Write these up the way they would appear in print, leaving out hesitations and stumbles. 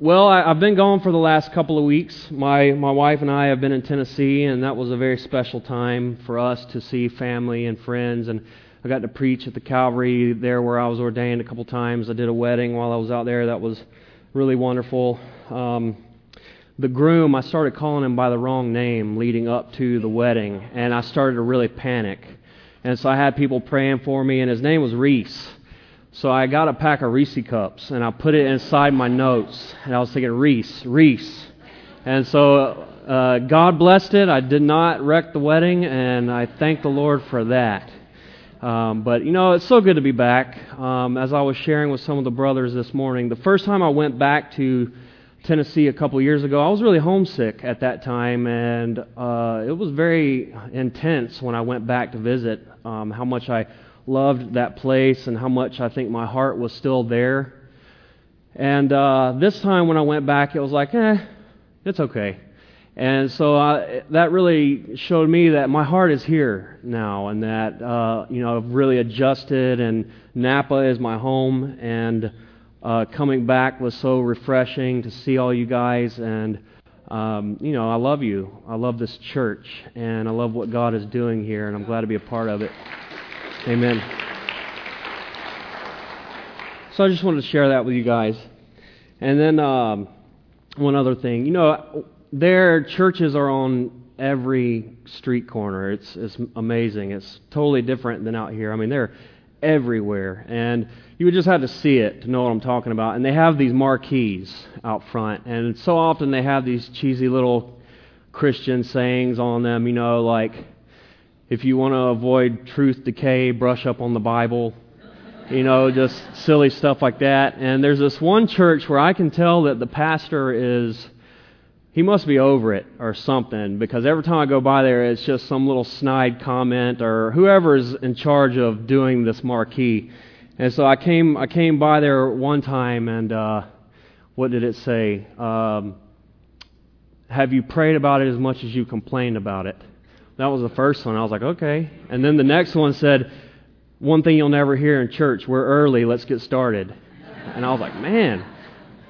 Well, I've been gone for the last couple of weeks. My wife and I have been in Tennessee, and that was a very special time for us to see family and friends. And I got to preach at the Calvary there where I was ordained a couple times. I did a wedding while I was out there. That was really wonderful. The groom, I started calling him by the wrong name leading up to the wedding, and I started to really panic. And so I had people praying for me, and his name was Reese. So I got a pack of Reese cups, and I put it inside my notes, and I was thinking, Reese. And so God blessed it. I did not wreck the wedding, and I thank the Lord for that. But, you know, it's so good to be back. As I was sharing with some of the brothers this morning, the first time I went back to Tennessee a couple years ago, I was really homesick at that time, and it was very intense when I went back to visit, how much I loved that place and how much I think my heart was still there. And this time when I went back, it was like, it's okay. And so that really showed me that my heart is here now, and that I've really adjusted, and Napa is my home. And coming back was so refreshing to see all you guys. And I love you. I love this church, and I love what God is doing here, and I'm glad to be a part of it. Amen. So I just wanted to share that with you guys. And then one other thing. You know, their churches are on every street corner. It's amazing. It's totally different than out here. I mean, they're everywhere. And you would just have to see it to know what I'm talking about. And they have these marquees out front. And so often they have these cheesy little Christian sayings on them, you know, like, if you want to avoid truth decay, brush up on the Bible. You know, just silly stuff like that. And there's this one church where I can tell that the pastor he must be over it or something, because every time I go by there, it's just some little snide comment or whoever's in charge of doing this marquee. And so I came by there one time, and what did it say? Have you prayed about it as much as you complained about it? That was the first one. I was like, okay. And then the next one said, one thing you'll never hear in church, we're early, let's get started. And I was like, man.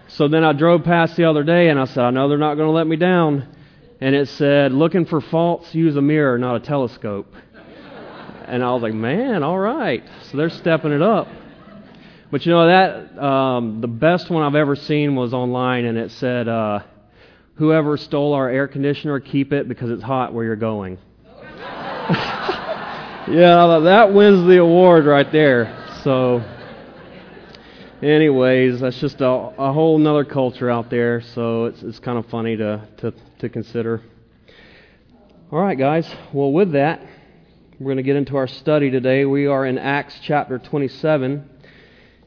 So then I drove past the other day, and I said, I know they're not going to let me down. And it said, looking for faults, use a mirror, not a telescope. And I was like, man, all right. So they're stepping it up. But you know, that the best one I've ever seen was online, and it said, whoever stole our air conditioner, keep it because it's hot where you're going. Yeah, that wins the award right there. So anyways, that's just a whole nother culture out there, so it's kind of funny to consider. All right, guys. Well, with that, we're going to get into our study today. We are in Acts chapter 27.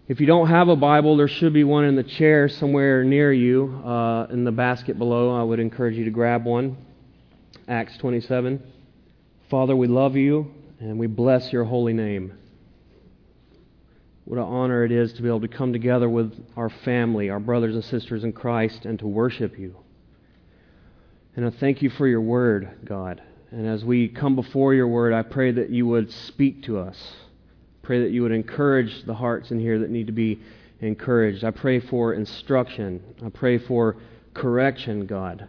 If you don't have a Bible, there should be one in the chair somewhere near you, in the basket below. I would encourage you to grab one. Acts 27. Father, we love you, and we bless your holy name. What an honor it is to be able to come together with our family, our brothers and sisters in Christ, and to worship you. And I thank you for your word, God. And as we come before your word, I pray that you would speak to us. Pray that you would encourage the hearts in here that need to be encouraged. I pray for instruction. I pray for correction, God.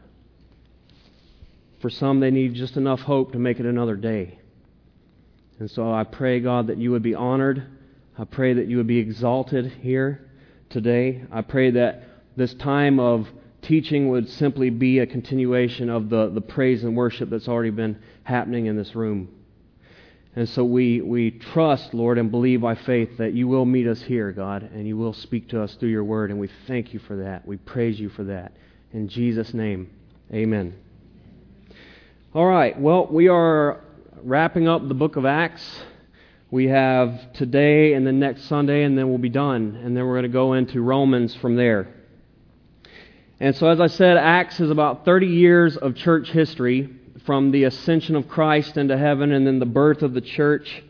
For some, they need just enough hope to make it another day. And so I pray, God, that you would be honored. I pray that you would be exalted here today. I pray that this time of teaching would simply be a continuation of the praise and worship that's already been happening in this room. And so we trust, Lord, and believe by faith that you will meet us here, God, and you will speak to us through your word, and we thank you for that. We praise you for that. In Jesus' name, amen. All right, well, we are wrapping up the book of Acts. We have today and then next Sunday, and then we'll be done. And then we're going to go into Romans from there. And so, as I said, Acts is about 30 years of church history from the ascension of Christ into heaven and then the birth of the church.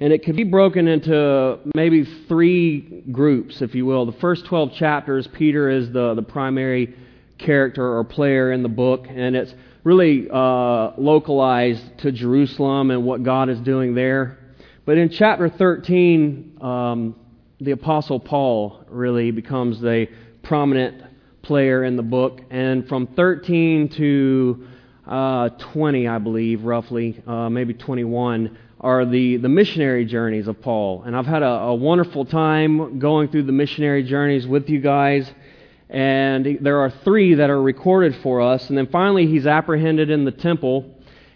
And it could be broken into maybe three groups, if you will. The first 12 chapters, Peter is the primary character or player in the book, and it's really localized to Jerusalem and what God is doing there. But in chapter 13, the Apostle Paul really becomes the prominent player in the book, and from 13 to 20, I believe, roughly, maybe 21, are the missionary journeys of Paul. And I've had a wonderful time going through the missionary journeys with you guys. And there are three that are recorded for us. And then finally, he's apprehended in the temple.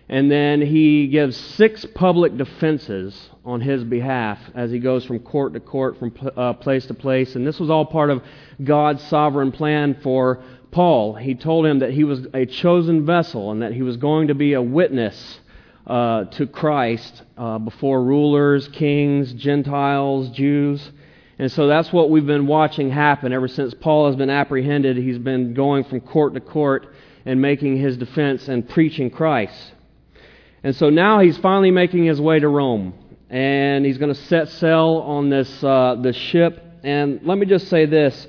And then he gives six public defenses on his behalf as he goes from court to court, from place to place. And this was all part of God's sovereign plan for Paul. He told him that he was a chosen vessel and that he was going to be a witness to Christ before rulers, kings, Gentiles, Jews. And so that's what we've been watching happen ever since Paul has been apprehended. He's been going from court to court and making his defense and preaching Christ. And so now he's finally making his way to Rome, and he's going to set sail on this ship. And let me just say this: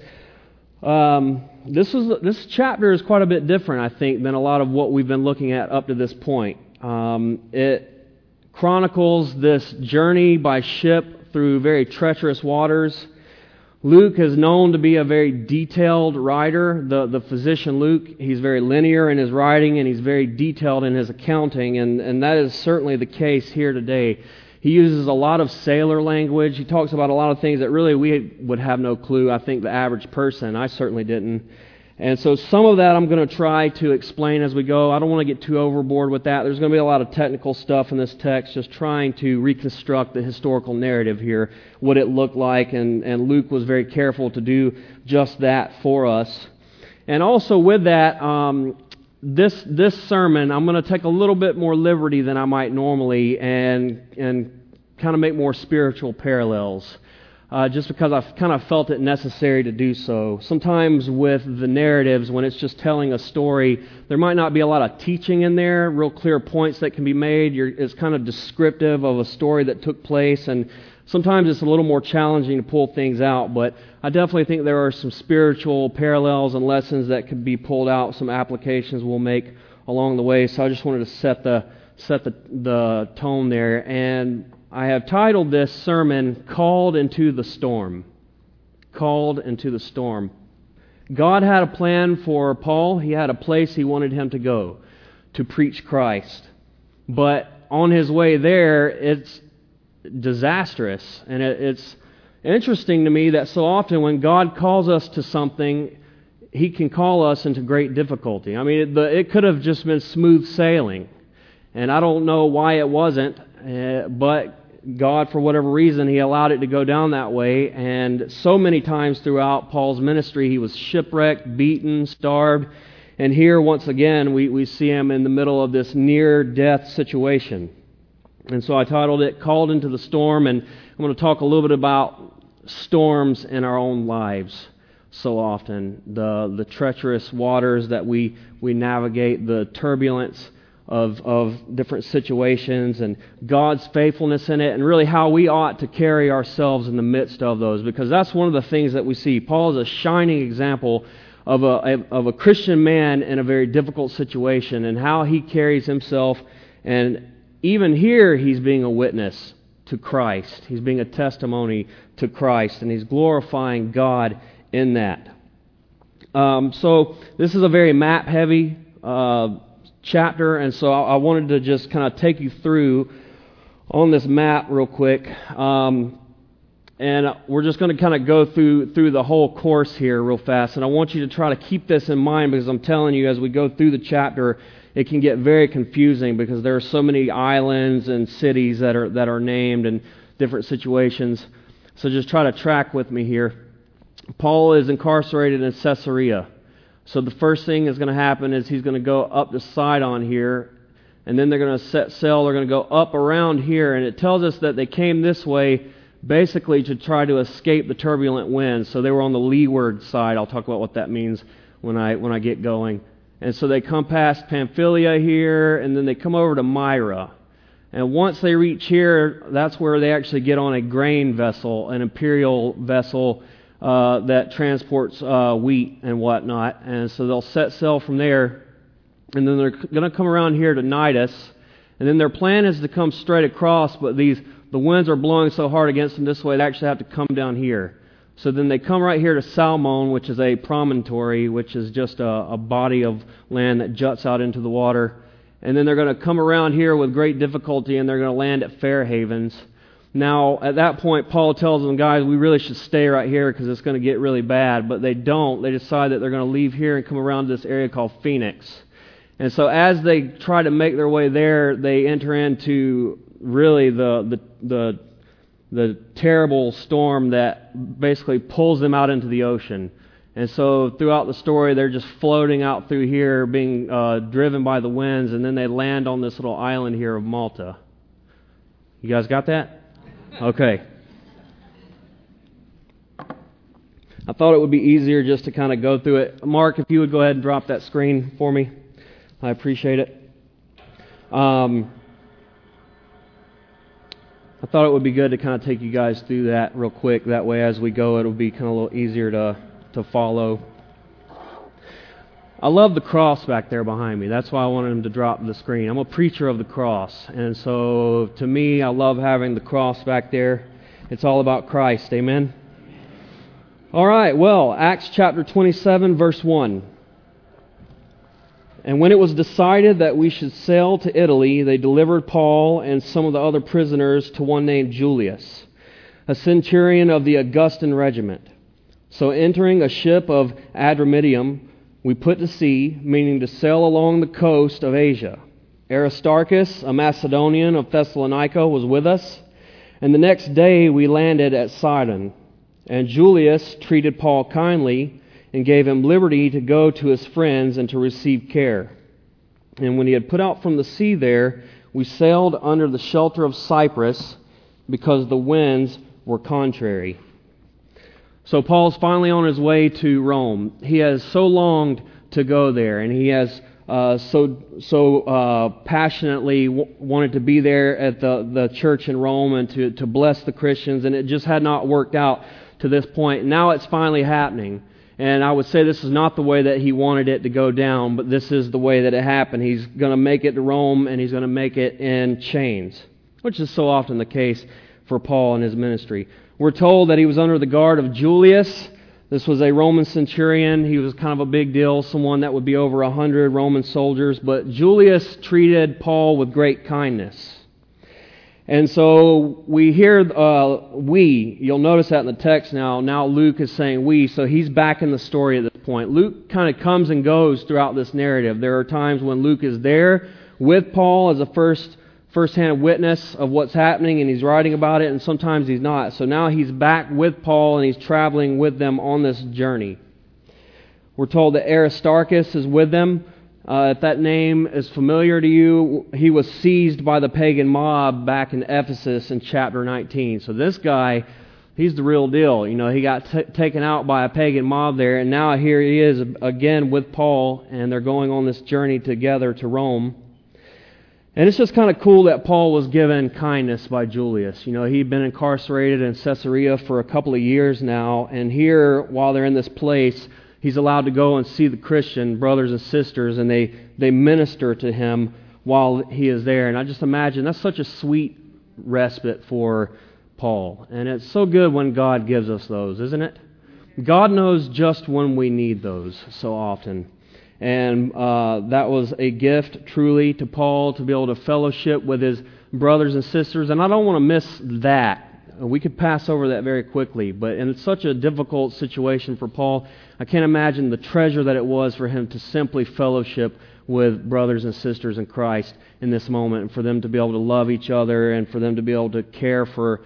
this chapter is quite a bit different, I think, than a lot of what we've been looking at up to this point. It chronicles this journey by ship through very treacherous waters. Luke is known to be a very detailed writer. The physician Luke, he's very linear in his writing, and he's very detailed in his accounting, and that is certainly the case here today. He uses a lot of sailor language. He talks about a lot of things that really we would have no clue, I think, the average person. I certainly didn't. And so some of that I'm going to try to explain as we go. I don't want to get too overboard with that. There's going to be a lot of technical stuff in this text, just trying to reconstruct the historical narrative here, what it looked like, and Luke was very careful to do just that for us. And also with that, this sermon, I'm going to take a little bit more liberty than I might normally and kind of make more spiritual parallels. Just because I've kind of felt it necessary to do so. Sometimes with the narratives, when it's just telling a story, there might not be a lot of teaching in there, real clear points that can be made. It's kind of descriptive of a story that took place, and sometimes it's a little more challenging to pull things out, but I definitely think there are some spiritual parallels and lessons that could be pulled out, some applications we'll make along the way, so I just wanted to set the tone there. And I have titled this sermon, Called into the Storm. Called into the Storm. God had a plan for Paul. He had a place he wanted him to go, to preach Christ. But on his way there, it's disastrous. And it's interesting to me that so often when God calls us to something, He can call us into great difficulty. I mean, it could have just been smooth sailing. And I don't know why it wasn't, but God, for whatever reason, He allowed it to go down that way, and so many times throughout Paul's ministry he was shipwrecked, beaten, starved, and here once again we see him in the middle of this near-death situation. And so I titled it, Called into the Storm, and I'm going to talk a little bit about storms in our own lives so often, the treacherous waters that we navigate, the turbulence of different situations and God's faithfulness in it, and really how we ought to carry ourselves in the midst of those, because that's one of the things that we see. Paul is a shining example of a Christian man in a very difficult situation and how he carries himself, and even here he's being a witness to Christ. He's being a testimony to Christ, and he's glorifying God in that. So this is a very map-heavy chapter, and so I wanted to just kind of take you through on this map real quick, and we're just going to kind of go through the whole course here real fast, and I want you to try to keep this in mind, because I'm telling you, as we go through the chapter it can get very confusing, because there are so many islands and cities that are named and different situations. So just try to track with me here. Paul is incarcerated in Caesarea. So the first thing that's going to happen is he's going to go up to Sidon here, and then they're going to set sail. They're going to go up around here, and it tells us that they came this way basically to try to escape the turbulent winds. So they were on the leeward side. I'll talk about what that means when I get going. And so they come past Pamphylia here, and then they come over to Myra. And once they reach here, that's where they actually get on a grain vessel, an imperial vessel, that transports wheat and whatnot. And so they'll set sail from there, and then they're going to come around here to Cnidus, and then their plan is to come straight across, but the winds are blowing so hard against them this way, they actually have to come down here. So then they come right here to Salmone, which is a promontory, which is just a body of land that juts out into the water. And then they're going to come around here with great difficulty, and they're going to land at Fair Havens. Now, at that point, Paul tells them, guys, we really should stay right here because it's going to get really bad. But they don't. They decide that they're going to leave here and come around to this area called Phoenix. And so as they try to make their way there, they enter into really the terrible storm that basically pulls them out into the ocean. And so throughout the story, they're just floating out through here, being driven by the winds, and then they land on this little island here of Malta. You guys got that? Okay. I thought it would be easier just to kind of go through it. Mark, if you would go ahead and drop that screen for me, I appreciate it. I thought it would be good to kind of take you guys through that real quick. That way as we go, it'll be kind of a little easier to follow. I love the cross back there behind me. That's why I wanted him to drop the screen. I'm a preacher of the cross. And so to me, I love having the cross back there. It's all about Christ. Amen? All right, well, Acts chapter 27, verse 1. And when it was decided that we should sail to Italy, they delivered Paul and some of the other prisoners to one named Julius, a centurion of the Augustan regiment. So entering a ship of Adramyttium, we put to sea, meaning to sail along the coast of Asia. Aristarchus, a Macedonian of Thessalonica, was with us, and the next day we landed at Sidon. And Julius treated Paul kindly and gave him liberty to go to his friends and to receive care. And when he had put out from the sea there, we sailed under the shelter of Cyprus, because the winds were contrary. So Paul's finally on his way to Rome. He has so longed to go there, and he has so passionately wanted to be there at the church in Rome and to bless the Christians, and it just had not worked out to this point. Now it's finally happening. And I would say this is not the way that he wanted it to go down, but this is the way that it happened. He's going to make it to Rome, and he's going to make it in chains, which is so often the case for Paul and his ministry. We're told that he was under the guard of Julius. This was a Roman centurion. He was kind of a big deal, someone that would be over 100 Roman soldiers. But Julius treated Paul with great kindness. And so we hear, you'll notice that in the text now. Now Luke is saying we, so he's back in the story at this point. Luke kind of comes and goes throughout this narrative. There are times when Luke is there with Paul as a first-hand witness of what's happening, and he's writing about it, and sometimes he's not. So now he's back with Paul, and he's traveling with them on this journey. We're told that Aristarchus is with them. If that name is familiar to you, he was seized by the pagan mob back in Ephesus in chapter 19. So this guy, he's the real deal. You know, he got taken out by a pagan mob there, and now here he is again with Paul, and they're going on this journey together to Rome. And it's just kind of cool that Paul was given kindness by Julius. You know, he'd been incarcerated in Caesarea for a couple of years now, and here, while they're in this place, he's allowed to go and see the Christian brothers and sisters, and they minister to him while he is there. And I just imagine that's such a sweet respite for Paul. And it's so good when God gives us those, isn't it? God knows just when we need those so often. And that was a gift truly to Paul to be able to fellowship with his brothers and sisters. And I don't want to miss that. We could pass over that very quickly, but in such a difficult situation for Paul, I can't imagine the treasure that it was for him to simply fellowship with brothers and sisters in Christ in this moment, and for them to be able to love each other, and for them to be able to care for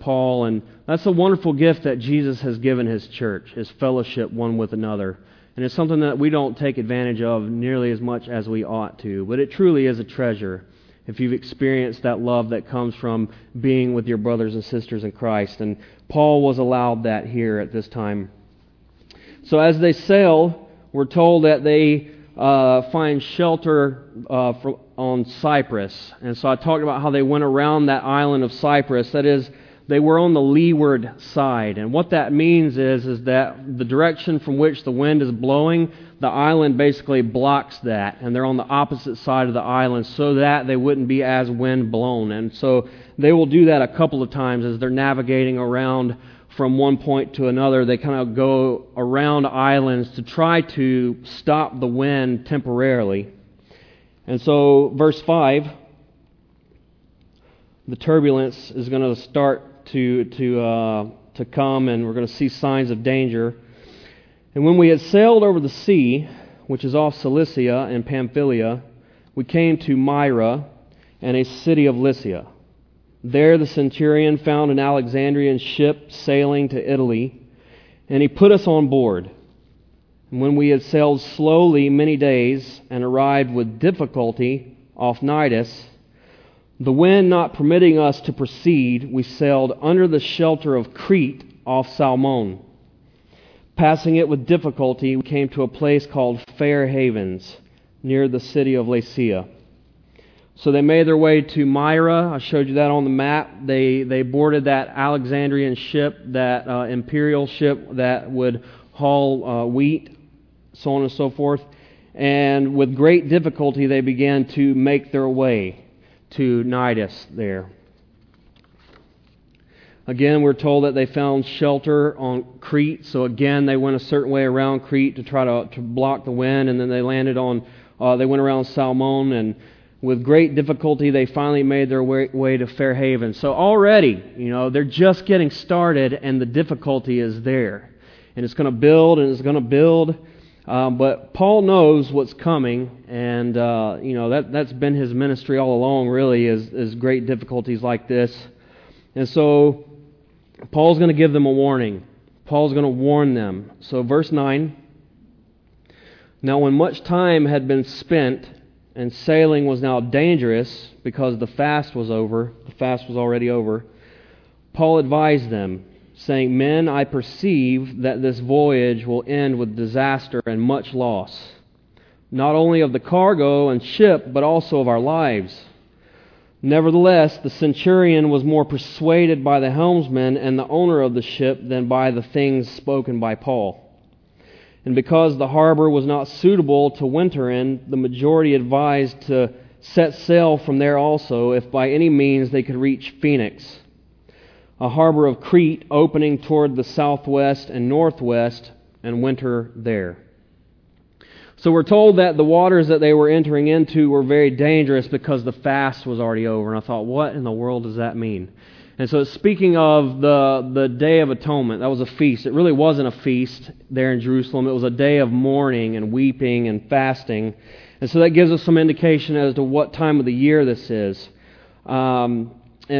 Paul. And that's a wonderful gift that Jesus has given His church, is fellowship one with another. And it's something that we don't take advantage of nearly as much as we ought to, but it truly is a treasure. If you've experienced that love that comes from being with your brothers and sisters in Christ. And Paul was allowed that here at this time. So as they sail, we're told that they find shelter on Cyprus. And so I talked about how they went around that island of Cyprus. That is, they were on the leeward side. And what that means is that the direction from which the wind is blowing, the island basically blocks that, and they're on the opposite side of the island so that they wouldn't be as wind blown. And so they will do that a couple of times as they're navigating around from one point to another. They kind of go around islands to try to stop the wind temporarily. And so, verse 5, the turbulence is going to start to come, and we're going to see signs of danger. And when we had sailed over the sea, which is off Cilicia and Pamphylia, we came to Myra and a city of Lycia. There the centurion found an Alexandrian ship sailing to Italy, and he put us on board. And when we had sailed slowly many days and arrived with difficulty off Cnidus, the wind not permitting us to proceed, we sailed under the shelter of Crete off Salmone. Passing it with difficulty, we came to a place called Fair Havens, near the city of Lycia. So they made their way to Myra. I showed you that on the map. They boarded that Alexandrian ship, that imperial ship that would haul wheat, so on and so forth. And with great difficulty, they began to make their way to Cnidus there. Again, we're told that they found shelter on Crete. So again, they went a certain way around Crete to try to block the wind. And then they landed on, they went around Salmone, and with great difficulty, they finally made their way to Fair Haven. So already, they're just getting started, and the difficulty is there. And it's going to build, and it's going to build. But Paul knows what's coming, and that's been his ministry all along, really, is great difficulties like this. And so Paul's going to give them a warning. Paul's going to warn them. So verse 9, now when much time had been spent, and sailing was now dangerous because the fast was over. The fast was already over. Paul advised them, saying, "Men, I perceive that this voyage will end with disaster and much loss, not only of the cargo and ship, but also of our lives. Nevertheless, the centurion was more persuaded by the helmsman and the owner of the ship than by the things spoken by Paul. And because the harbor was not suitable to winter in, the majority advised to set sail from there also, if by any means they could reach Phoenix, a harbor of Crete opening toward the southwest and northwest, and winter there." So we're told that the waters that they were entering into were very dangerous because the fast was already over. And I thought, what in the world does that mean? And so it's speaking of the Day of Atonement. That was a feast. It really wasn't a feast there in Jerusalem. It was a day of mourning and weeping and fasting. And so that gives us some indication as to what time of the year this is. And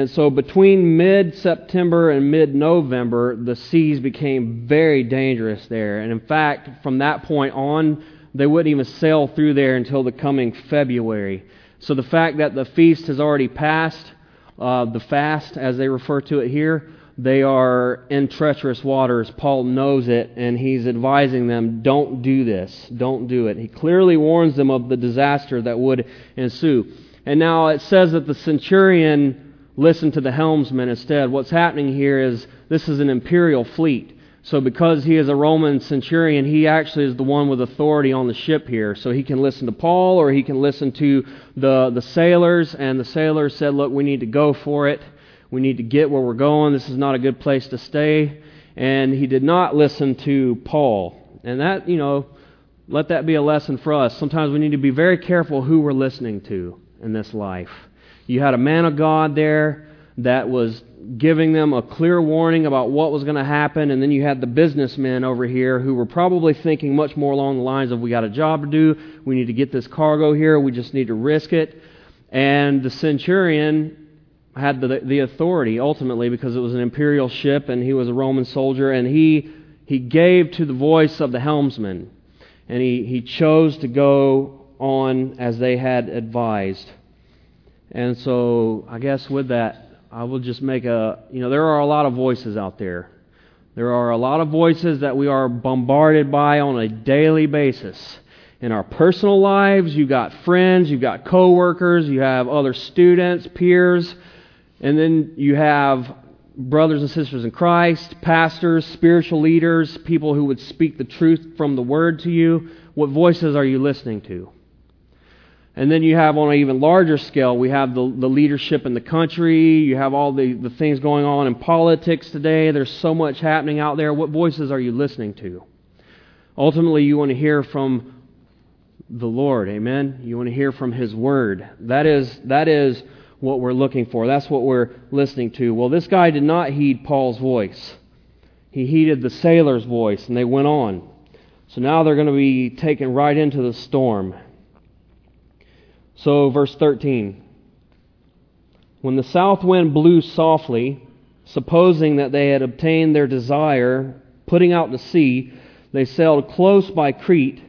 so between mid-September and mid-November, the seas became very dangerous there. And in fact, from that point on, they wouldn't even sail through there until the coming February. So the fact that the feast has already passed, the fast, as they refer to it here, they are in treacherous waters. Paul knows it, and he's advising them, don't do this. Don't do it. He clearly warns them of the disaster that would ensue. And now it says that the centurion listened to the helmsman instead. What's happening here is this is an imperial fleet. So because he is a Roman centurion, he actually is the one with authority on the ship here. So he can listen to Paul, or he can listen to the sailors. And the sailors said, look, we need to go for it. We need to get where we're going. This is not a good place to stay. And he did not listen to Paul. And that, let that be a lesson for us. Sometimes we need to be very careful who we're listening to in this life. You had a man of God there that was giving them a clear warning about what was going to happen, and then you had the businessmen over here who were probably thinking much more along the lines of, we got a job to do, we need to get this cargo here, we just need to risk it. And the centurion had the authority ultimately, because it was an imperial ship and he was a Roman soldier, and he gave to the voice of the helmsman, and he chose to go on as they had advised. And so I guess with that, I will just make there are a lot of voices out there. There are a lot of voices that we are bombarded by on a daily basis. In our personal lives, you've got friends, you've got coworkers, you have other students, peers, and then you have brothers and sisters in Christ, pastors, spiritual leaders, people who would speak the truth from the Word to you. What voices are you listening to? And then you have, on an even larger scale, we have the leadership in the country. You have all the things going on in politics today. There's so much happening out there. What voices are you listening to? Ultimately, you want to hear from the Lord. Amen? You want to hear from His Word. That is what we're looking for. That's what we're listening to. Well, this guy did not heed Paul's voice. He heeded the sailor's voice, and they went on. So now they're going to be taken right into the storm. So, verse 13. When the south wind blew softly, supposing that they had obtained their desire, putting out to sea, they sailed close by Crete,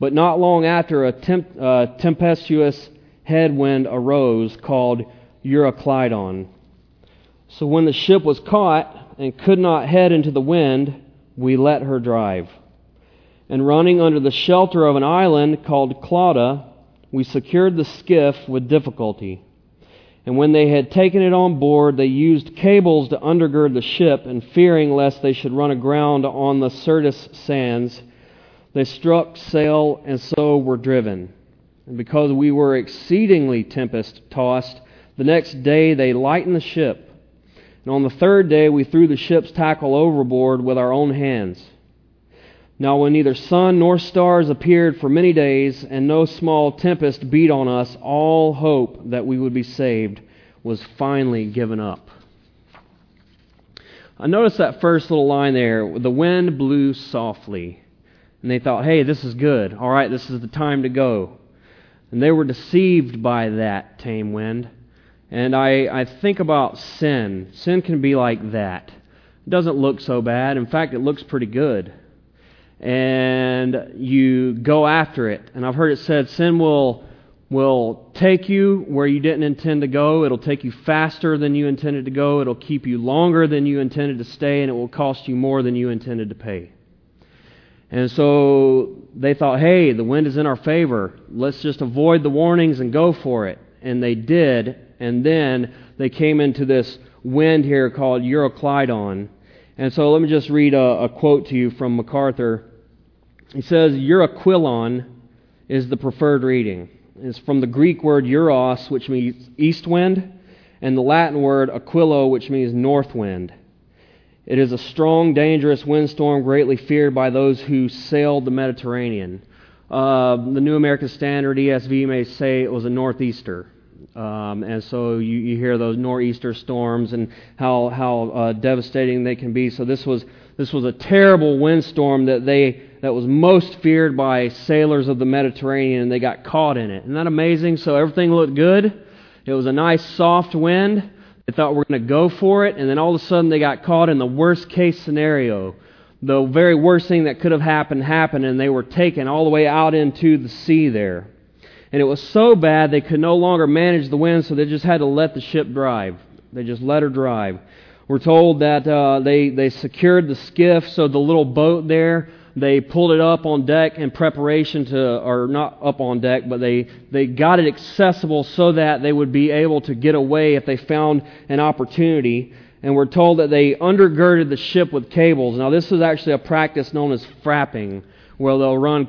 but not long after a tempestuous headwind arose called Euryclidon. So when the ship was caught and could not head into the wind, we let her drive. And running under the shelter of an island called Clauda, we secured the skiff with difficulty, and when they had taken it on board, they used cables to undergird the ship, and fearing lest they should run aground on the Syrtis sands, they struck sail and so were driven. And because we were exceedingly tempest-tossed, the next day they lightened the ship, and on the third day we threw the ship's tackle overboard with our own hands. Now when neither sun nor stars appeared for many days, and no small tempest beat on us, all hope that we would be saved was finally given up. I noticed that first little line there. The wind blew softly. And they thought, hey, this is good. All right, this is the time to go. And they were deceived by that tame wind. And I think about sin. Sin can be like that. It doesn't look so bad. In fact, it looks pretty good. And you go after it. And I've heard it said sin will take you where you didn't intend to go. It'll take you faster than you intended to go. It'll keep you longer than you intended to stay, and it will cost you more than you intended to pay. And so they thought, hey, the wind is in our favor. Let's just avoid the warnings and go for it. And they did. And then they came into this wind here called Euryclidon. And so let me just read a quote to you from MacArthur. He says, Euryclidon is the preferred reading. It's from the Greek word euros, which means east wind, and the Latin word aquilo, which means north wind. It is a strong, dangerous windstorm greatly feared by those who sailed the Mediterranean. The New American Standard, ESV, may say it was a northeaster. And so you hear those nor'easter storms and how devastating they can be. So this was a terrible windstorm that was most feared by sailors of the Mediterranean, and they got caught in it. Isn't that amazing? So everything looked good. It was a nice soft wind. They thought we're going to go for it, and then all of a sudden they got caught in the worst-case scenario. The very worst thing that could have happened, and they were taken all the way out into the sea there. And it was so bad they could no longer manage the wind, so they just had to let the ship drive. They just let her drive. We're told that they secured the skiff, so the little boat there, they pulled it up on deck in preparation to, or not up on deck, but they got it accessible so that they would be able to get away if they found an opportunity. And we're told that they undergirded the ship with cables. Now, this is actually a practice known as frapping, where they'll run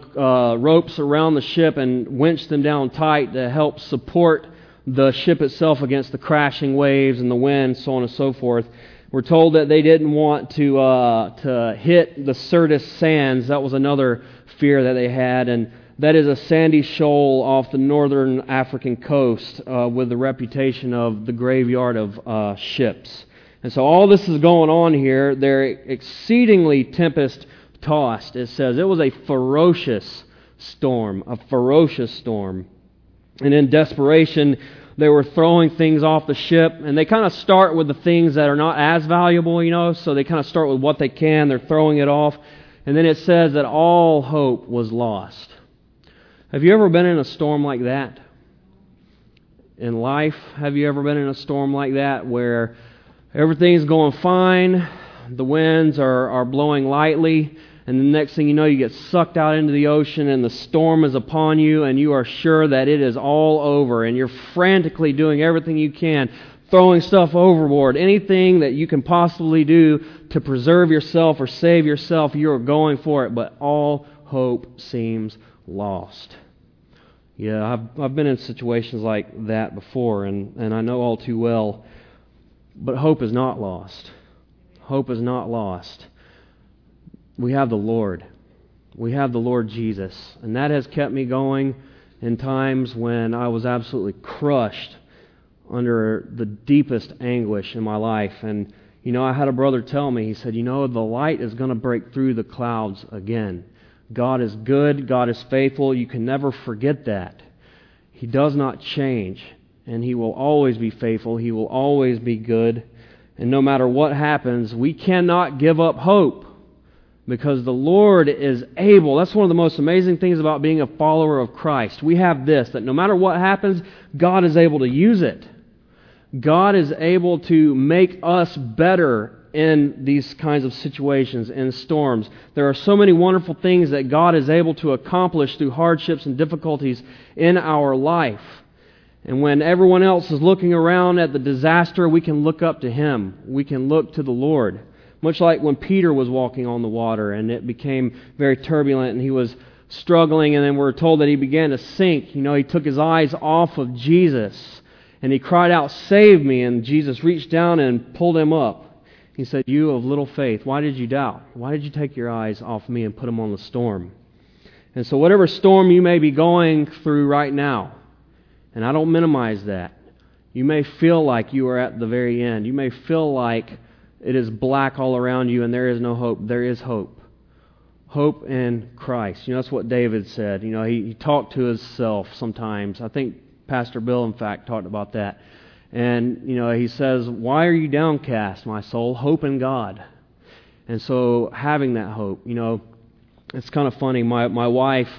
ropes around the ship and winch them down tight to help support the ship itself against the crashing waves and the wind, so on and so forth. We're told that they didn't want to hit the Syrtis sands. That was another fear that they had, and that is a sandy shoal off the northern African coast with the reputation of the graveyard of ships. And so all this is going on here. They're exceedingly tempest-tossed. It says it was a ferocious storm, And in desperation, they were throwing things off the ship, and they kind of start with the things that are not as valuable, so they kind of start with what they can. They're throwing it off, and then it says that all hope was lost. Have you ever been in a storm like that? In life, have you ever been in a storm like that where everything's going fine, the winds are blowing lightly, and the next thing you know, you get sucked out into the ocean, and the storm is upon you, and you are sure that it is all over, and you're frantically doing everything you can, throwing stuff overboard, anything that you can possibly do to preserve yourself or save yourself, you are going for it, but all hope seems lost. Yeah, I've been in situations like that before, and I know all too well. But hope is not lost. Hope is not lost. We have the Lord. We have the Lord Jesus. And that has kept me going in times when I was absolutely crushed under the deepest anguish in my life. And, you know, I had a brother tell me, he said, you know, the light is going to break through the clouds again. God is good. God is faithful. You can never forget that. He does not change. And He will always be faithful. He will always be good. And no matter what happens, we cannot give up hope because the Lord is able. That's one of the most amazing things about being a follower of Christ. We have this, that no matter what happens, God is able to use it. God is able to make us better in these kinds of situations, in storms. There are so many wonderful things that God is able to accomplish through hardships and difficulties in our life. And when everyone else is looking around at the disaster, we can look up to Him. We can look to the Lord. Much like when Peter was walking on the water and it became very turbulent and he was struggling, and then we're told that he began to sink. You know, he took his eyes off of Jesus and he cried out, "Save me!" And Jesus reached down and pulled him up. He said, "You of little faith, why did you doubt? Why did you take your eyes off me and put them on the storm?" And so whatever storm you may be going through right now, and I don't minimize that. You may feel like you are at the very end. You may feel like it is black all around you and there is no hope. There is hope. Hope in Christ. You know, that's what David said. You know, he talked to himself sometimes. I think Pastor Bill, in fact, talked about that. And, you know, he says, "Why are you downcast, my soul? Hope in God." And so having that hope, you know, it's kind of funny. My wife,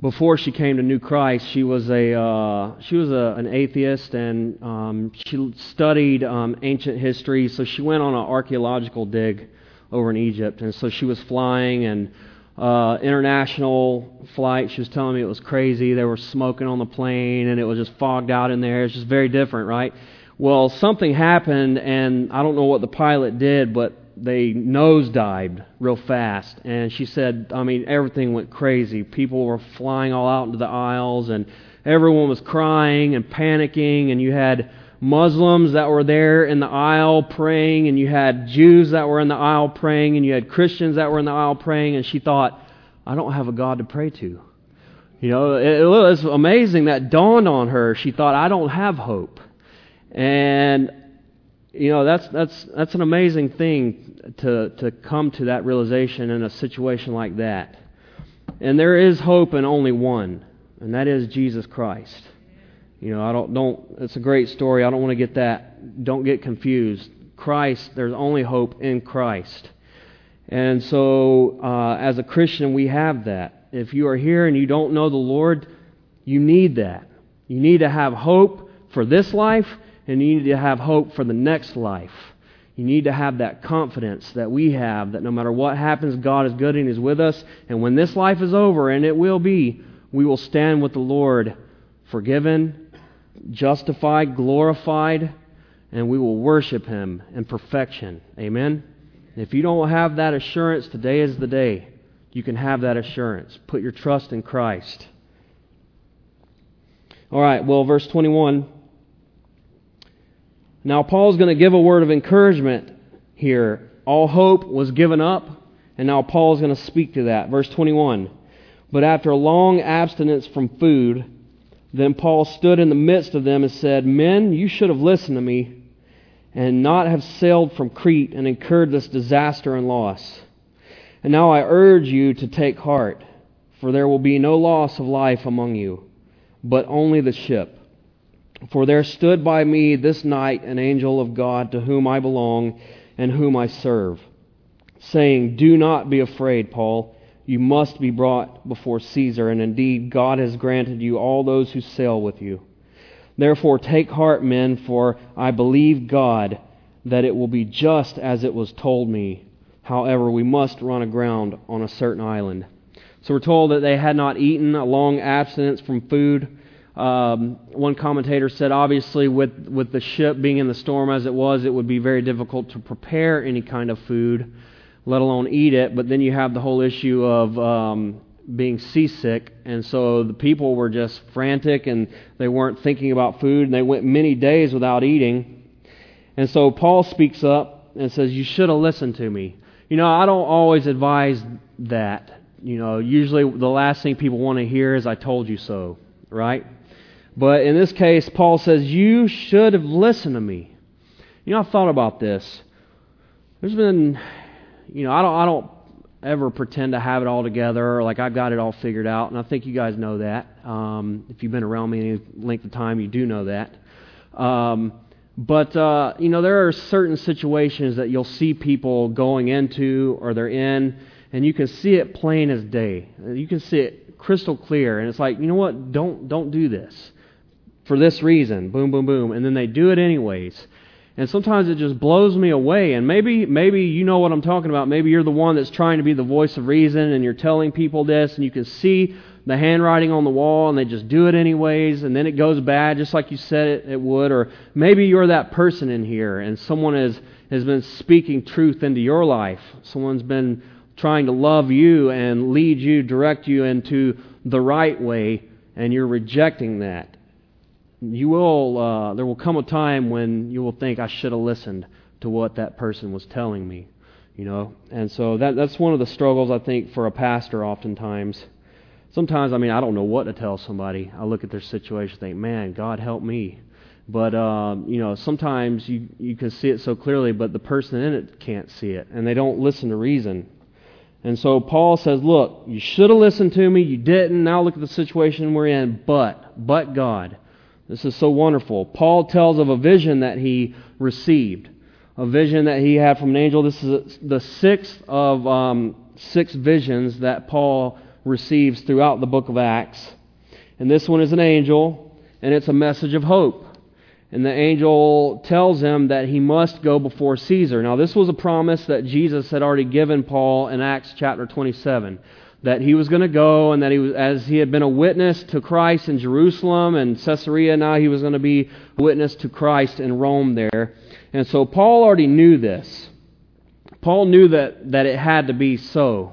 before she came to New Christ, she was an atheist, and she studied ancient history. So she went on an archaeological dig over in Egypt, and so she was flying and international flight. She was telling me it was crazy. They were smoking on the plane, and it was just fogged out in there. It's just very different, right? Well, something happened, and I don't know what the pilot did, but they nosedived real fast. And she said, I mean, everything went crazy. People were flying all out into the aisles, and everyone was crying and panicking, and you had Muslims that were there in the aisle praying, and you had Jews that were in the aisle praying, and you had Christians that were in the aisle praying. And she thought, I don't have a God to pray to. You know, it was amazing. That dawned on her. She thought, I don't have hope. And you know, that's an amazing thing to come to that realization in a situation like that. And there is hope in only one, and that is Jesus Christ. You know, it's a great story. I don't want to get that. Don't get confused. Christ, there's only hope in Christ. And so as a Christian, we have that. If you are here and you don't know the Lord, you need that. You need to have hope for this life, and you need to have hope for the next life. You need to have that confidence that we have, that no matter what happens, God is good and He's with us. And when this life is over, and it will be, we will stand with the Lord, forgiven, justified, glorified, and we will worship Him in perfection. Amen? And if you don't have that assurance, today is the day you can have that assurance. Put your trust in Christ. All right, well, verse 21. Now, Paul's going to give a word of encouragement here. All hope was given up, and now Paul's going to speak to that. Verse 21, "But after a long abstinence from food, then Paul stood in the midst of them and said, 'Men, you should have listened to me and not have sailed from Crete and incurred this disaster and loss. And now I urge you to take heart, for there will be no loss of life among you, but only the ship. For there stood by me this night an angel of God, to whom I belong and whom I serve, saying, Do not be afraid, Paul. You must be brought before Caesar, and indeed God has granted you all those who sail with you. Therefore take heart, men, for I believe God that it will be just as it was told me. However, we must run aground on a certain island.'" So we're told that they had not eaten, a long abstinence from food. One commentator said, obviously, with the ship being in the storm as it was, it would be very difficult to prepare any kind of food, let alone eat it. But then you have the whole issue of being seasick, and so the people were just frantic and they weren't thinking about food, and they went many days without eating. And so Paul speaks up and says, "You should have listened to me." You know, I don't always advise that. You know, usually the last thing people want to hear is, "I told you so," right? But in this case, Paul says, "You should have listened to me." You know, I've thought about this. There's been, you know, I don't ever pretend to have it all together, or like I've got it all figured out, and I think you guys know that. If you've been around me any length of time, you do know that. But you know, there are certain situations that you'll see people going into, or they're in, and you can see it plain as day. You can see it crystal clear, and it's like, you know what, don't do this for this reason, boom, boom, boom, and then they do it anyways. And sometimes it just blows me away. And maybe you know what I'm talking about. Maybe you're the one that's trying to be the voice of reason, and you're telling people this, and you can see the handwriting on the wall, and they just do it anyways, and then it goes bad just like you said it would. Or maybe you're that person in here, and someone has been speaking truth into your life. Someone's been trying to love you and lead you, direct you into the right way, and you're rejecting that. You will. There will come a time when you will think, "I should have listened to what that person was telling me," you know. And so that's one of the struggles, I think, for a pastor. Oftentimes, sometimes, I mean, I don't know what to tell somebody. I look at their situation, and think, "Man, God help me." But you know, sometimes you can see it so clearly, but the person in it can't see it, and they don't listen to reason. And so Paul says, "Look, you should have listened to me. You didn't. Now look at the situation we're in. But God." This is so wonderful. Paul tells of a vision that he received, a vision that he had from an angel. This is the sixth of six visions that Paul receives throughout the book of Acts. And this one is an angel, and it's a message of hope. And the angel tells him that he must go before Caesar. Now, this was a promise that Jesus had already given Paul in Acts chapter 27. That he was going to go, and that he was, as he had been a witness to Christ in Jerusalem and Caesarea, now he was going to be a witness to Christ in Rome there. And so Paul already knew this. Paul knew that it had to be so.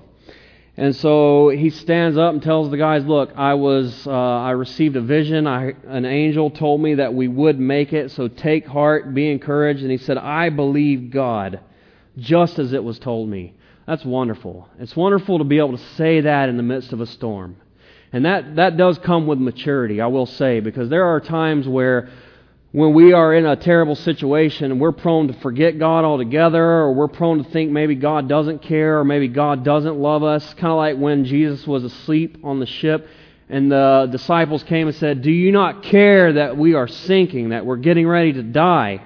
And so he stands up and tells the guys, "Look, I received a vision. An angel told me that we would make it, so take heart, be encouraged." And he said, "I believe God, just as it was told me." That's wonderful. It's wonderful to be able to say that in the midst of a storm. And that does come with maturity, I will say, because there are times where when we are in a terrible situation and we're prone to forget God altogether, or we're prone to think maybe God doesn't care, or maybe God doesn't love us. Kind of like when Jesus was asleep on the ship and the disciples came and said, "Do you not care that we are sinking, that we're getting ready to die?"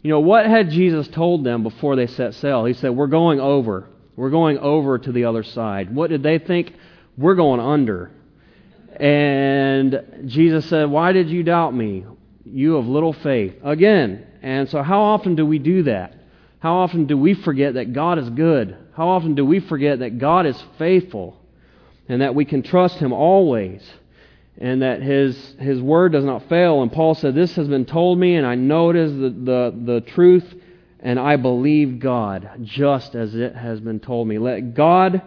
You know, what had Jesus told them before they set sail? He said, "We're going over. We're going over to the other side." What did they think? "We're going under." And Jesus said, "Why did you doubt me, you of little faith?" Again. And so how often do we do that? How often do we forget that God is good? How often do we forget that God is faithful and that we can trust Him always? And that His word does not fail. And Paul said, "This has been told me, and I know it is the truth, and I believe God, just as it has been told me." Let God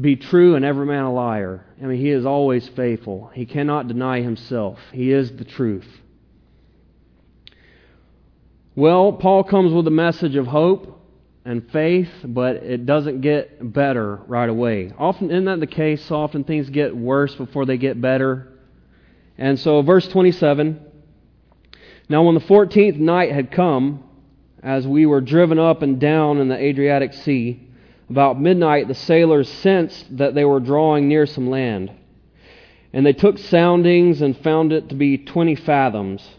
be true and every man a liar. I mean, He is always faithful. He cannot deny Himself. He is the truth. Well, Paul comes with a message of hope and faith, but it doesn't get better right away. Often, isn't that the case? So often things get worse before they get better. And so verse 27, "Now when the 14th night had come, as we were driven up and down in the Adriatic Sea, about midnight the sailors sensed that they were drawing near some land. And they took soundings and found it to be 20 fathoms.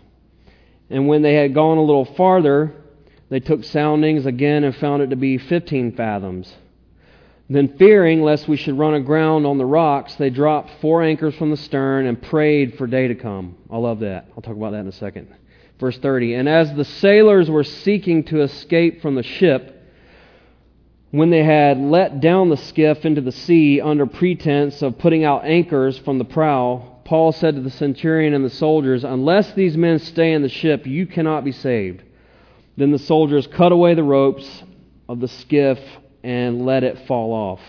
And when they had gone a little farther, they took soundings again and found it to be 15 fathoms. Then fearing lest we should run aground on the rocks, they dropped 4 anchors from the stern and prayed for day to come." I love that. I'll talk about that in a second. Verse 30, "And as the sailors were seeking to escape from the ship, when they had let down the skiff into the sea under pretense of putting out anchors from the prow, Paul said to the centurion and the soldiers, 'Unless these men stay in the ship, you cannot be saved.' Then the soldiers cut away the ropes of the skiff and let it fall off."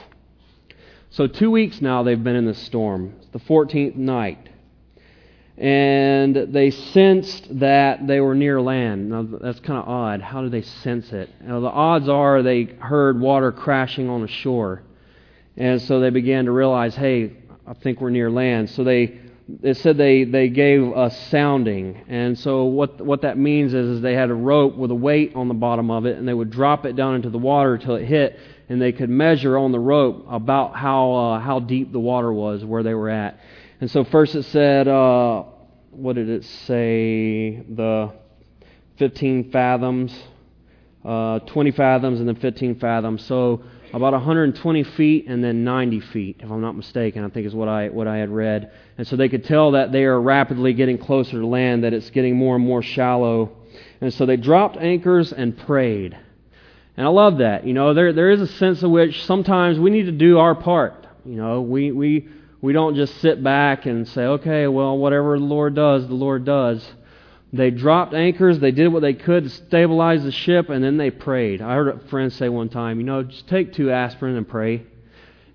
So 2 weeks now they've been in this storm. It's the 14th night. And they sensed that they were near land. Now, that's kind of odd. How do they sense it? Now, the odds are they heard water crashing on the shore. And so they began to realize, hey, I think we're near land. So they gave a sounding. And so what that means is they had a rope with a weight on the bottom of it, and they would drop it down into the water till it hit, and they could measure on the rope about how deep the water was where they were at. And so first it said, what did it say? The 15 fathoms, 20 fathoms, and then 15 fathoms. So about 120 feet and then 90 feet, if I'm not mistaken, I think is what I had read. And so they could tell that they are rapidly getting closer to land, that it's getting more and more shallow. And so they dropped anchors and prayed. And I love that. You know, there is a sense in which sometimes we need to do our part. You know, we don't just sit back and say, okay, well, whatever the Lord does, the Lord does. They dropped anchors, they did what they could to stabilize the ship, and then they prayed. I heard a friend say one time, you know, just take two aspirin and pray.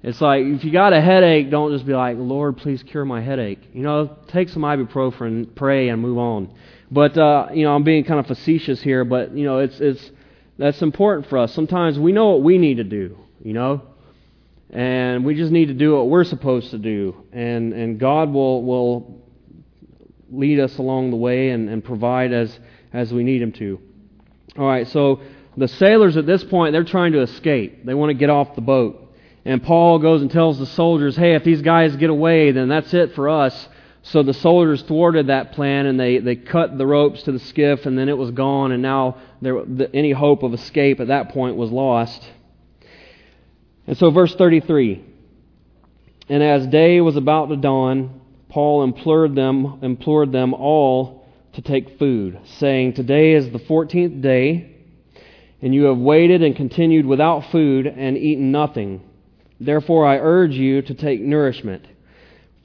It's like, if you got a headache, don't just be like, Lord, please cure my headache. You know, take some ibuprofen, pray, and move on. But, you know, I'm being kind of facetious here, but, you know, that's important for us. Sometimes we know what we need to do, you know. And we just need to do what we're supposed to do. And God will lead us along the way and provide as we need Him to. All right, so the sailors at this point, they're trying to escape. They want to get off the boat. And Paul goes and tells the soldiers, hey, if these guys get away, then that's it for us. So the soldiers thwarted that plan, and they cut the ropes to the skiff, and then it was gone. And now any hope of escape at that point was lost. And so verse 33, and as day was about to dawn, Paul implored them all to take food, saying, today is the 14th day, and you have waited and continued without food and eaten nothing. Therefore I urge you to take nourishment,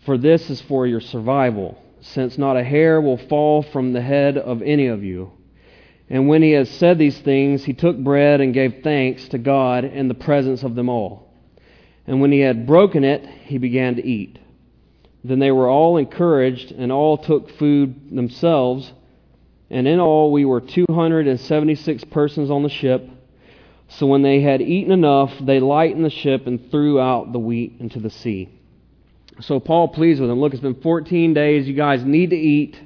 for this is for your survival, since not a hair will fall from the head of any of you. And when he had said these things, he took bread and gave thanks to God in the presence of them all. And when he had broken it, he began to eat. Then they were all encouraged, and all took food themselves. And in all we were 276 persons on the ship. So when they had eaten enough, they lightened the ship and threw out the wheat into the sea. So Paul pleads with them, look, it's been 14 days, you guys need to eat.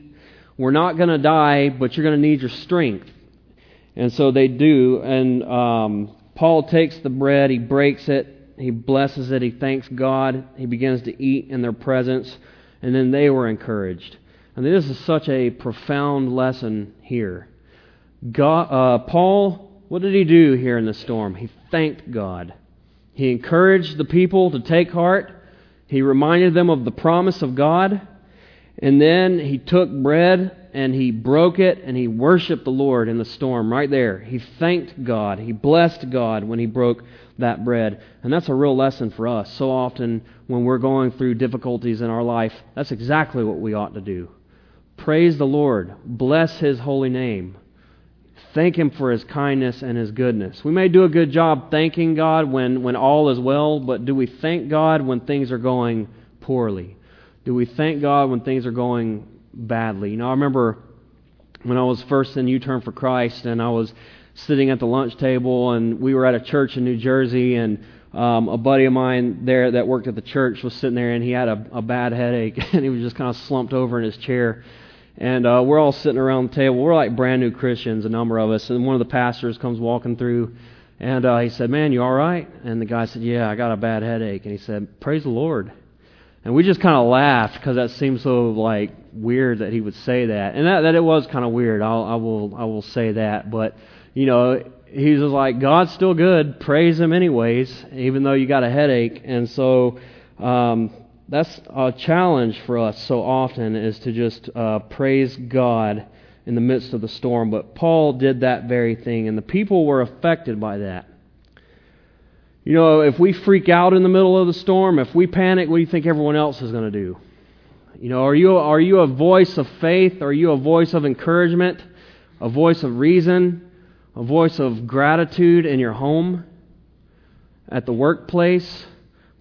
We're not going to die, but you're going to need your strength. And so they do. And Paul takes the bread, he breaks it, he blesses it, he thanks God, he begins to eat in their presence, and then they were encouraged. And this is such a profound lesson here. Paul, what did he do here in the storm? He thanked God. He encouraged the people to take heart. He reminded them of the promise of God. And then he took bread and he broke it and he worshiped the Lord in the storm right there. He thanked God. He blessed God when he broke that bread. And that's a real lesson for us. So often when we're going through difficulties in our life, that's exactly what we ought to do. Praise the Lord. Bless His holy name. Thank Him for His kindness and His goodness. We may do a good job thanking God when all is well, but do we thank God when things are going poorly? Do we thank God when things are going badly? You know, I remember when I was first in U-Turn for Christ, and I was sitting at the lunch table, and we were at a church in New Jersey, and a buddy of mine there that worked at the church was sitting there, and he had a bad headache, and he was just kind of slumped over in his chair. And we're all sitting around the table. We're like brand new Christians, a number of us, and one of the pastors comes walking through, and he said, man, you all right? And the guy said, yeah, I got a bad headache. And he said, praise the Lord. And we just kind of laughed because that seemed so like weird that he would say that, and that it was kind of weird. I will say that, but you know, he was like, God's still good. Praise Him anyways, even though you got a headache. And so that's a challenge for us so often, is to just praise God in the midst of the storm. But Paul did that very thing, and the people were affected by that. You know, if we freak out in the middle of the storm, if we panic, what do you think everyone else is going to do? You know, are you a voice of faith? Are you a voice of encouragement? A voice of reason? A voice of gratitude in your home? At the workplace?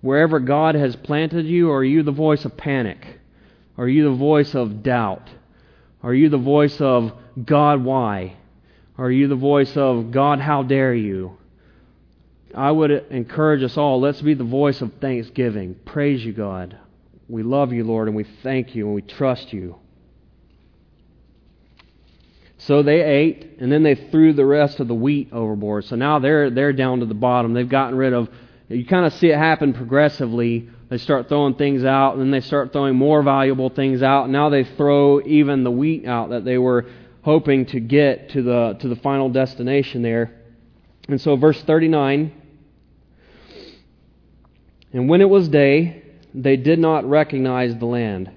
Wherever God has planted you, are you the voice of panic? Are you the voice of doubt? Are you the voice of, God, why? Are you the voice of, God, how dare you? I would encourage us all, let's be the voice of thanksgiving. Praise you, God. We love you, Lord, and we thank you, and we trust you. So they ate, and then they threw the rest of the wheat overboard. So now they're down to the bottom. They've gotten rid of, you kind of see it happen progressively. They start throwing things out, and then they start throwing more valuable things out. Now they throw even the wheat out that they were hoping to get to the final destination there. And so verse 39, and when it was day, they did not recognize the land,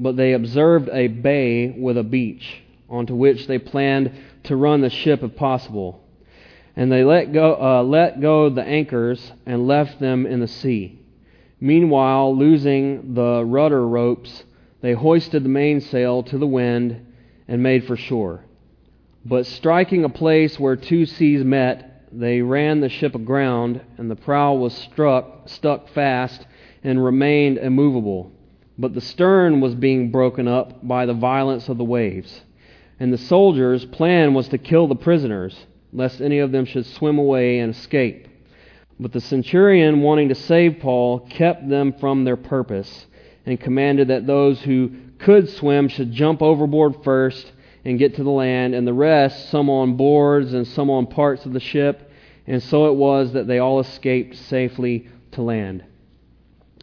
but they observed a bay with a beach, onto which they planned to run the ship if possible. And they let go the anchors and left them in the sea. Meanwhile, losing the rudder ropes, they hoisted the mainsail to the wind and made for shore. But striking a place where two seas met, they ran the ship aground, and the prow was stuck fast and remained immovable. But the stern was being broken up by the violence of the waves. And the soldiers' plan was to kill the prisoners, lest any of them should swim away and escape. But the centurion, wanting to save Paul, kept them from their purpose, and commanded that those who could swim should jump overboard first and get to the land, and the rest, some on boards and some on parts of the ship. And so it was that they all escaped safely to land.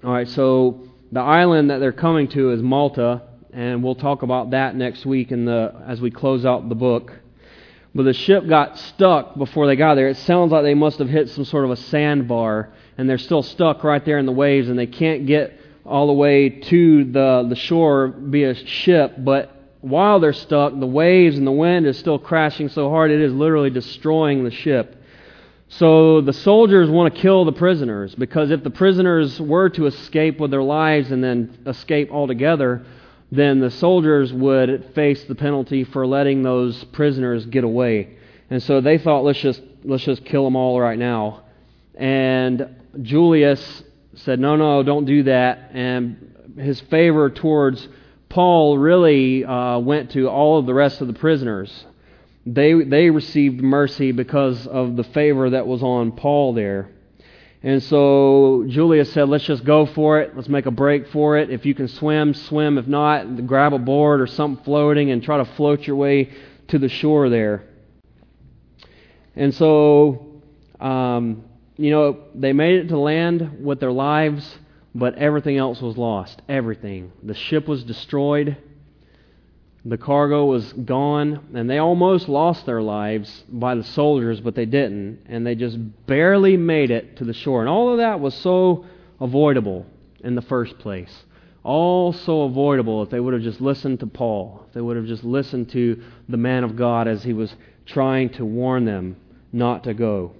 All right, so the island that they're coming to is Malta, and we'll talk about that next week as we close out the book. But the ship got stuck before they got there. It sounds like they must have hit some sort of a sandbar, and they're still stuck right there in the waves, and they can't get all the way to the shore via ship. But while they're stuck, the waves and the wind is still crashing so hard it is literally destroying the ship. So the soldiers want to kill the prisoners, because if the prisoners were to escape with their lives and then escape altogether, then the soldiers would face the penalty for letting those prisoners get away. And so they thought, let's just kill them all right now. And Julius said, no, don't do that. And his favor towards Paul really went to all of the rest of the prisoners. They received mercy because of the favor that was on Paul there. And so Julius said, let's just go for it. Let's make a break for it. If you can swim, swim. If not, grab a board or something floating and try to float your way to the shore there. And so, they made it to land with their lives, but everything else was lost. Everything. The ship was destroyed. The cargo was gone. And they almost lost their lives by the soldiers, but they didn't. And they just barely made it to the shore. And all of that was so avoidable in the first place. All so avoidable if they would have just listened to Paul. If they would have just listened to the man of God as he was trying to warn them not to go.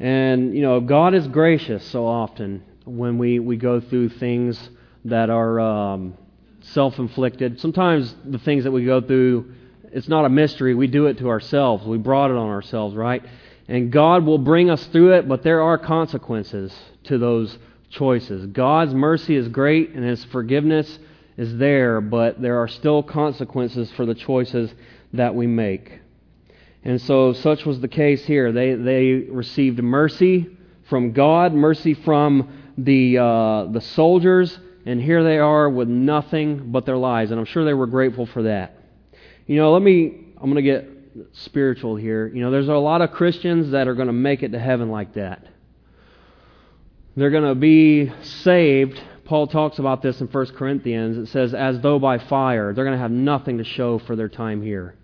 And, God is gracious so often when we go through things that are self-inflicted. Sometimes the things that we go through, it's not a mystery. We do it to ourselves. We brought it on ourselves, right? And God will bring us through it, but there are consequences to those choices. God's mercy is great and His forgiveness is there, but there are still consequences for the choices that we make. And so such was the case here. They received mercy from God, mercy from the soldiers, and here they are with nothing but their lives. And I'm sure they were grateful for that. I'm going to get spiritual here. There's a lot of Christians that are going to make it to heaven like that. They're going to be saved. Paul talks about this in 1 Corinthians. It says, as though by fire. They're going to have nothing to show for their time here.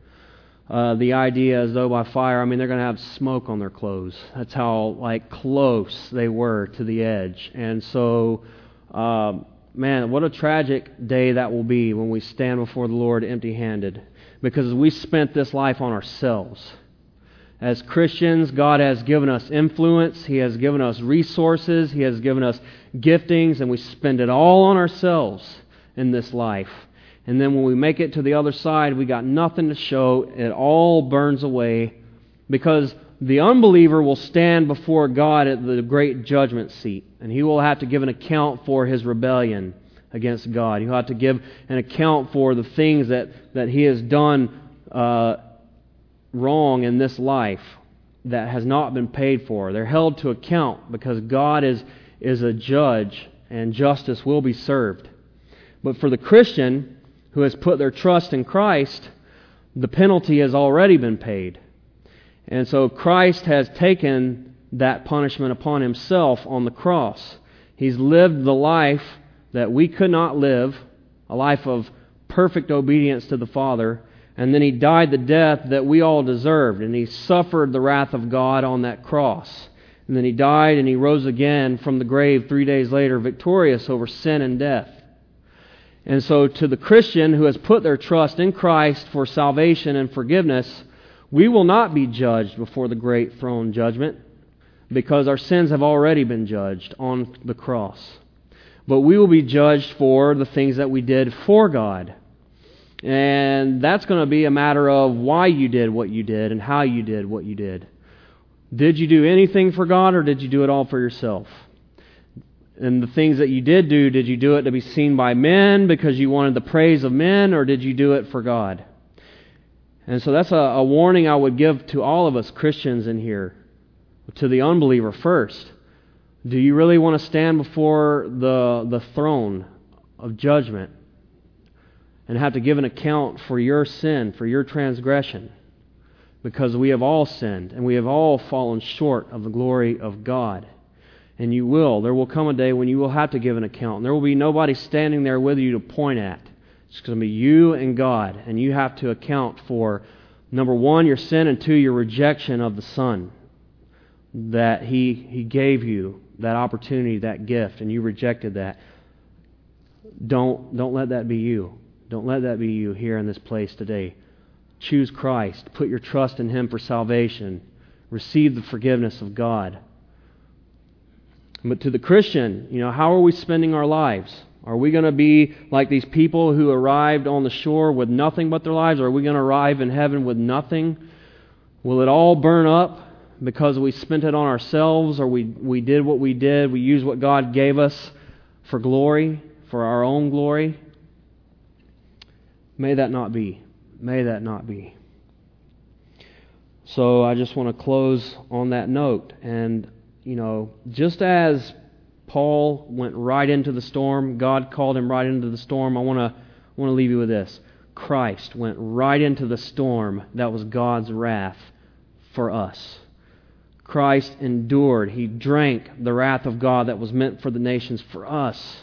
The idea as though by fire, they're going to have smoke on their clothes. That's how close they were to the edge. And so, man, what a tragic day that will be when we stand before the Lord empty-handed. Because we spent this life on ourselves. As Christians, God has given us influence. He has given us resources. He has given us giftings. And we spend it all on ourselves in this life. And then when we make it to the other side, we got nothing to show. It all burns away because the unbeliever will stand before God at the great judgment seat, and he will have to give an account for his rebellion against God. He'll have to give an account for the things that he has done wrong in this life that has not been paid for. They're held to account because God is a judge, and justice will be served. But for the Christian who has put their trust in Christ, the penalty has already been paid. And so Christ has taken that punishment upon himself on the cross. He's lived the life that we could not live, a life of perfect obedience to the Father, and then he died the death that we all deserved, and he suffered the wrath of God on that cross. And then he died and he rose again from the grave 3 days later, victorious over sin and death. And so to the Christian who has put their trust in Christ for salvation and forgiveness, we will not be judged before the great throne judgment, because our sins have already been judged on the cross. But we will be judged for the things that we did for God. And that's going to be a matter of why you did what you did and how you did what you did. Did you do anything for God, or did you do it all for yourself? And the things that you did you do it to be seen by men because you wanted the praise of men, or did you do it for God? And so that's a warning I would give to all of us Christians in here, to the unbeliever first. Do you really want to stand before the throne of judgment and have to give an account for your sin, for your transgression? Because we have all sinned, and we have all fallen short of the glory of God. And you will. There will come a day when you will have to give an account. And there will be nobody standing there with you to point at. It's going to be you and God. And you have to account for, number one, your sin, and two, your rejection of the Son. That He gave you that opportunity, that gift, and you rejected that. Don't let that be you. Don't let that be you here in this place today. Choose Christ. Put your trust in Him for salvation. Receive the forgiveness of God. But to the Christian, how are we spending our lives? Are we going to be like these people who arrived on the shore with nothing but their lives? Or are we going to arrive in heaven with nothing? Will it all burn up because we spent it on ourselves, or we did what we did, we used what God gave us for glory, for our own glory? May that not be. May that not be. So I just want to close on that note. And, just as Paul went right into the storm, God called him right into the storm, I want to leave you with this. Christ went right into the storm that was God's wrath for us. Christ endured. He drank the wrath of God that was meant for the nations for us.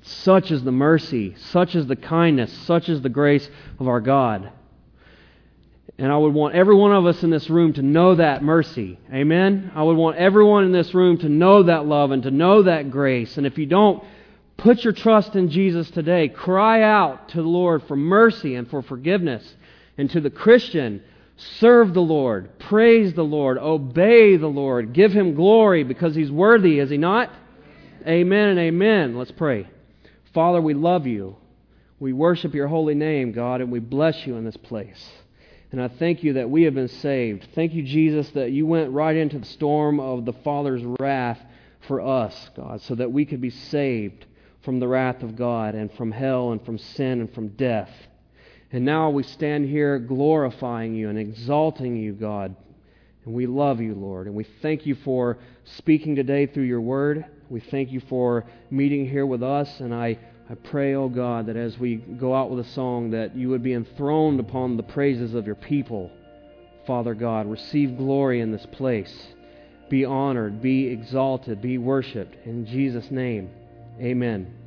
Such is the mercy, such is the kindness, such is the grace of our God. And I would want every one of us in this room to know that mercy. Amen? I would want everyone in this room to know that love and to know that grace. And if you don't, put your trust in Jesus today. Cry out to the Lord for mercy and for forgiveness. And to the Christian, serve the Lord, praise the Lord, obey the Lord, give Him glory because He's worthy, is He not? Amen and amen. Let's pray. Father, we love You. We worship Your holy name, God, and we bless You in this place. And I thank You that we have been saved. Thank You, Jesus, that You went right into the storm of the Father's wrath for us, God, so that we could be saved from the wrath of God and from hell and from sin and from death. And now we stand here glorifying You and exalting You, God. And we love You, Lord, and we thank You for speaking today through Your Word. We thank You for meeting here with us, and I pray, oh God, that as we go out with a song, that You would be enthroned upon the praises of Your people. Father God, receive glory in this place. Be honored, be exalted, be worshipped. In Jesus' name, amen.